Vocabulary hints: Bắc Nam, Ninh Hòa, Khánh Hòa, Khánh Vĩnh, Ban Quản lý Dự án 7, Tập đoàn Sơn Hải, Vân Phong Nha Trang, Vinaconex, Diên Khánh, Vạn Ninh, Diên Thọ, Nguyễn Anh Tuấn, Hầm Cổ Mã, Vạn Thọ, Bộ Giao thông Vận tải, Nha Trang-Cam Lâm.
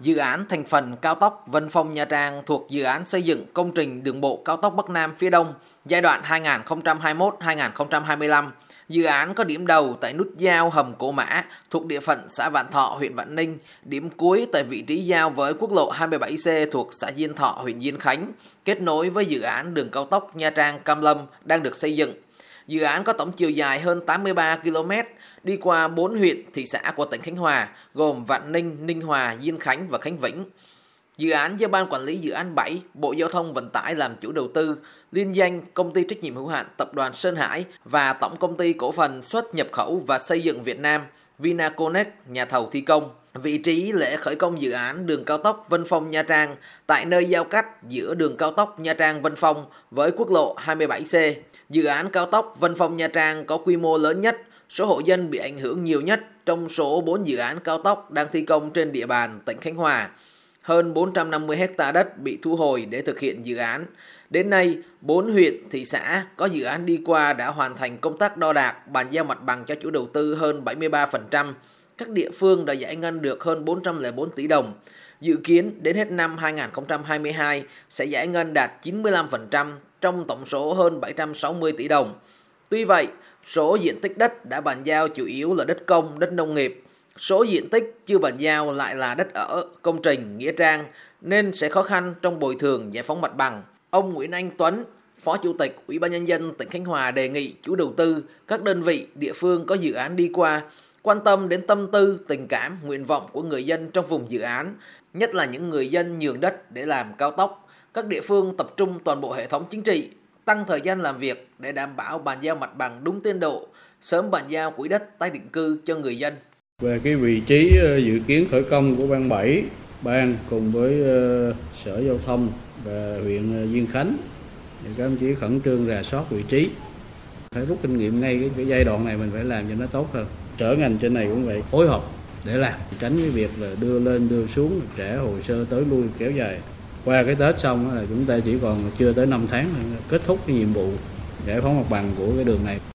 Dự án thành phần cao tốc Vân Phong Nha Trang thuộc dự án xây dựng công trình đường bộ cao tốc Bắc Nam phía Đông giai đoạn 2021-2025. Dự án có điểm đầu tại nút giao Hầm Cổ Mã thuộc địa phận xã Vạn Thọ, huyện Vạn Ninh, điểm cuối tại vị trí giao với quốc lộ 27C thuộc xã Diên Thọ, huyện Diên Khánh, kết nối với dự án đường cao tốc Nha Trang-Cam Lâm đang được xây dựng. Dự án có tổng chiều dài hơn 83 km, đi qua 4 huyện, thị xã của tỉnh Khánh Hòa, gồm Vạn Ninh, Ninh Hòa, Diên Khánh và Khánh Vĩnh. Dự án do Ban Quản lý Dự án 7, Bộ Giao thông Vận tải làm chủ đầu tư, liên danh Công ty Trách nhiệm hữu hạn Tập đoàn Sơn Hải và Tổng Công ty Cổ phần Xuất nhập khẩu và Xây dựng Việt Nam, Vinaconex, nhà thầu thi công. Vị trí lễ khởi công dự án đường cao tốc Vân Phong Nha Trang tại nơi giao cắt giữa đường cao tốc Nha Trang Vân Phong với quốc lộ 27C. Dự án cao tốc Vân Phong Nha Trang có quy mô lớn nhất, số hộ dân bị ảnh hưởng nhiều nhất trong số 4 dự án cao tốc đang thi công trên địa bàn tỉnh Khánh Hòa. Hơn 450 hectare đất bị thu hồi để thực hiện dự án. Đến nay, 4 huyện, thị xã có dự án đi qua đã hoàn thành công tác đo đạc, bàn giao mặt bằng cho chủ đầu tư hơn 73%. Các địa phương đã giải ngân được hơn 404 tỷ đồng. Dự kiến đến hết năm 2022 sẽ giải ngân đạt 95% trong tổng số hơn 760 tỷ đồng. Tuy vậy, số diện tích đất đã bàn giao chủ yếu là đất công, đất nông nghiệp. Số diện tích chưa bàn giao lại là đất ở, công trình, nghĩa trang nên sẽ khó khăn trong bồi thường giải phóng mặt bằng. Ông Nguyễn Anh Tuấn, Phó Chủ tịch Ủy ban Nhân dân tỉnh Khánh Hòa đề nghị chủ đầu tư, các đơn vị, địa phương có dự án đi qua quan tâm đến tâm tư, tình cảm, nguyện vọng của người dân trong vùng dự án, nhất là những người dân nhường đất để làm cao tốc. Các địa phương tập trung toàn bộ hệ thống chính trị, tăng thời gian làm việc để đảm bảo bàn giao mặt bằng đúng tiến độ, sớm bàn giao quỹ đất tái định cư cho người dân. Về cái vị trí dự kiến khởi công của Ban 7, Ban cùng với Sở Giao thông và huyện Diên Khánh, thì các ông chí khẩn trương rà soát vị trí. Phải rút kinh nghiệm ngay cái giai đoạn này mình phải làm cho nó tốt hơn. Sở ngành trên này cũng vậy, phối hợp để làm, tránh cái việc là đưa lên đưa xuống, trả hồ sơ tới lui kéo dài. Qua cái Tết xong là chúng ta chỉ còn chưa tới 5 tháng nữa, kết thúc cái nhiệm vụ giải phóng mặt bằng của cái đường này.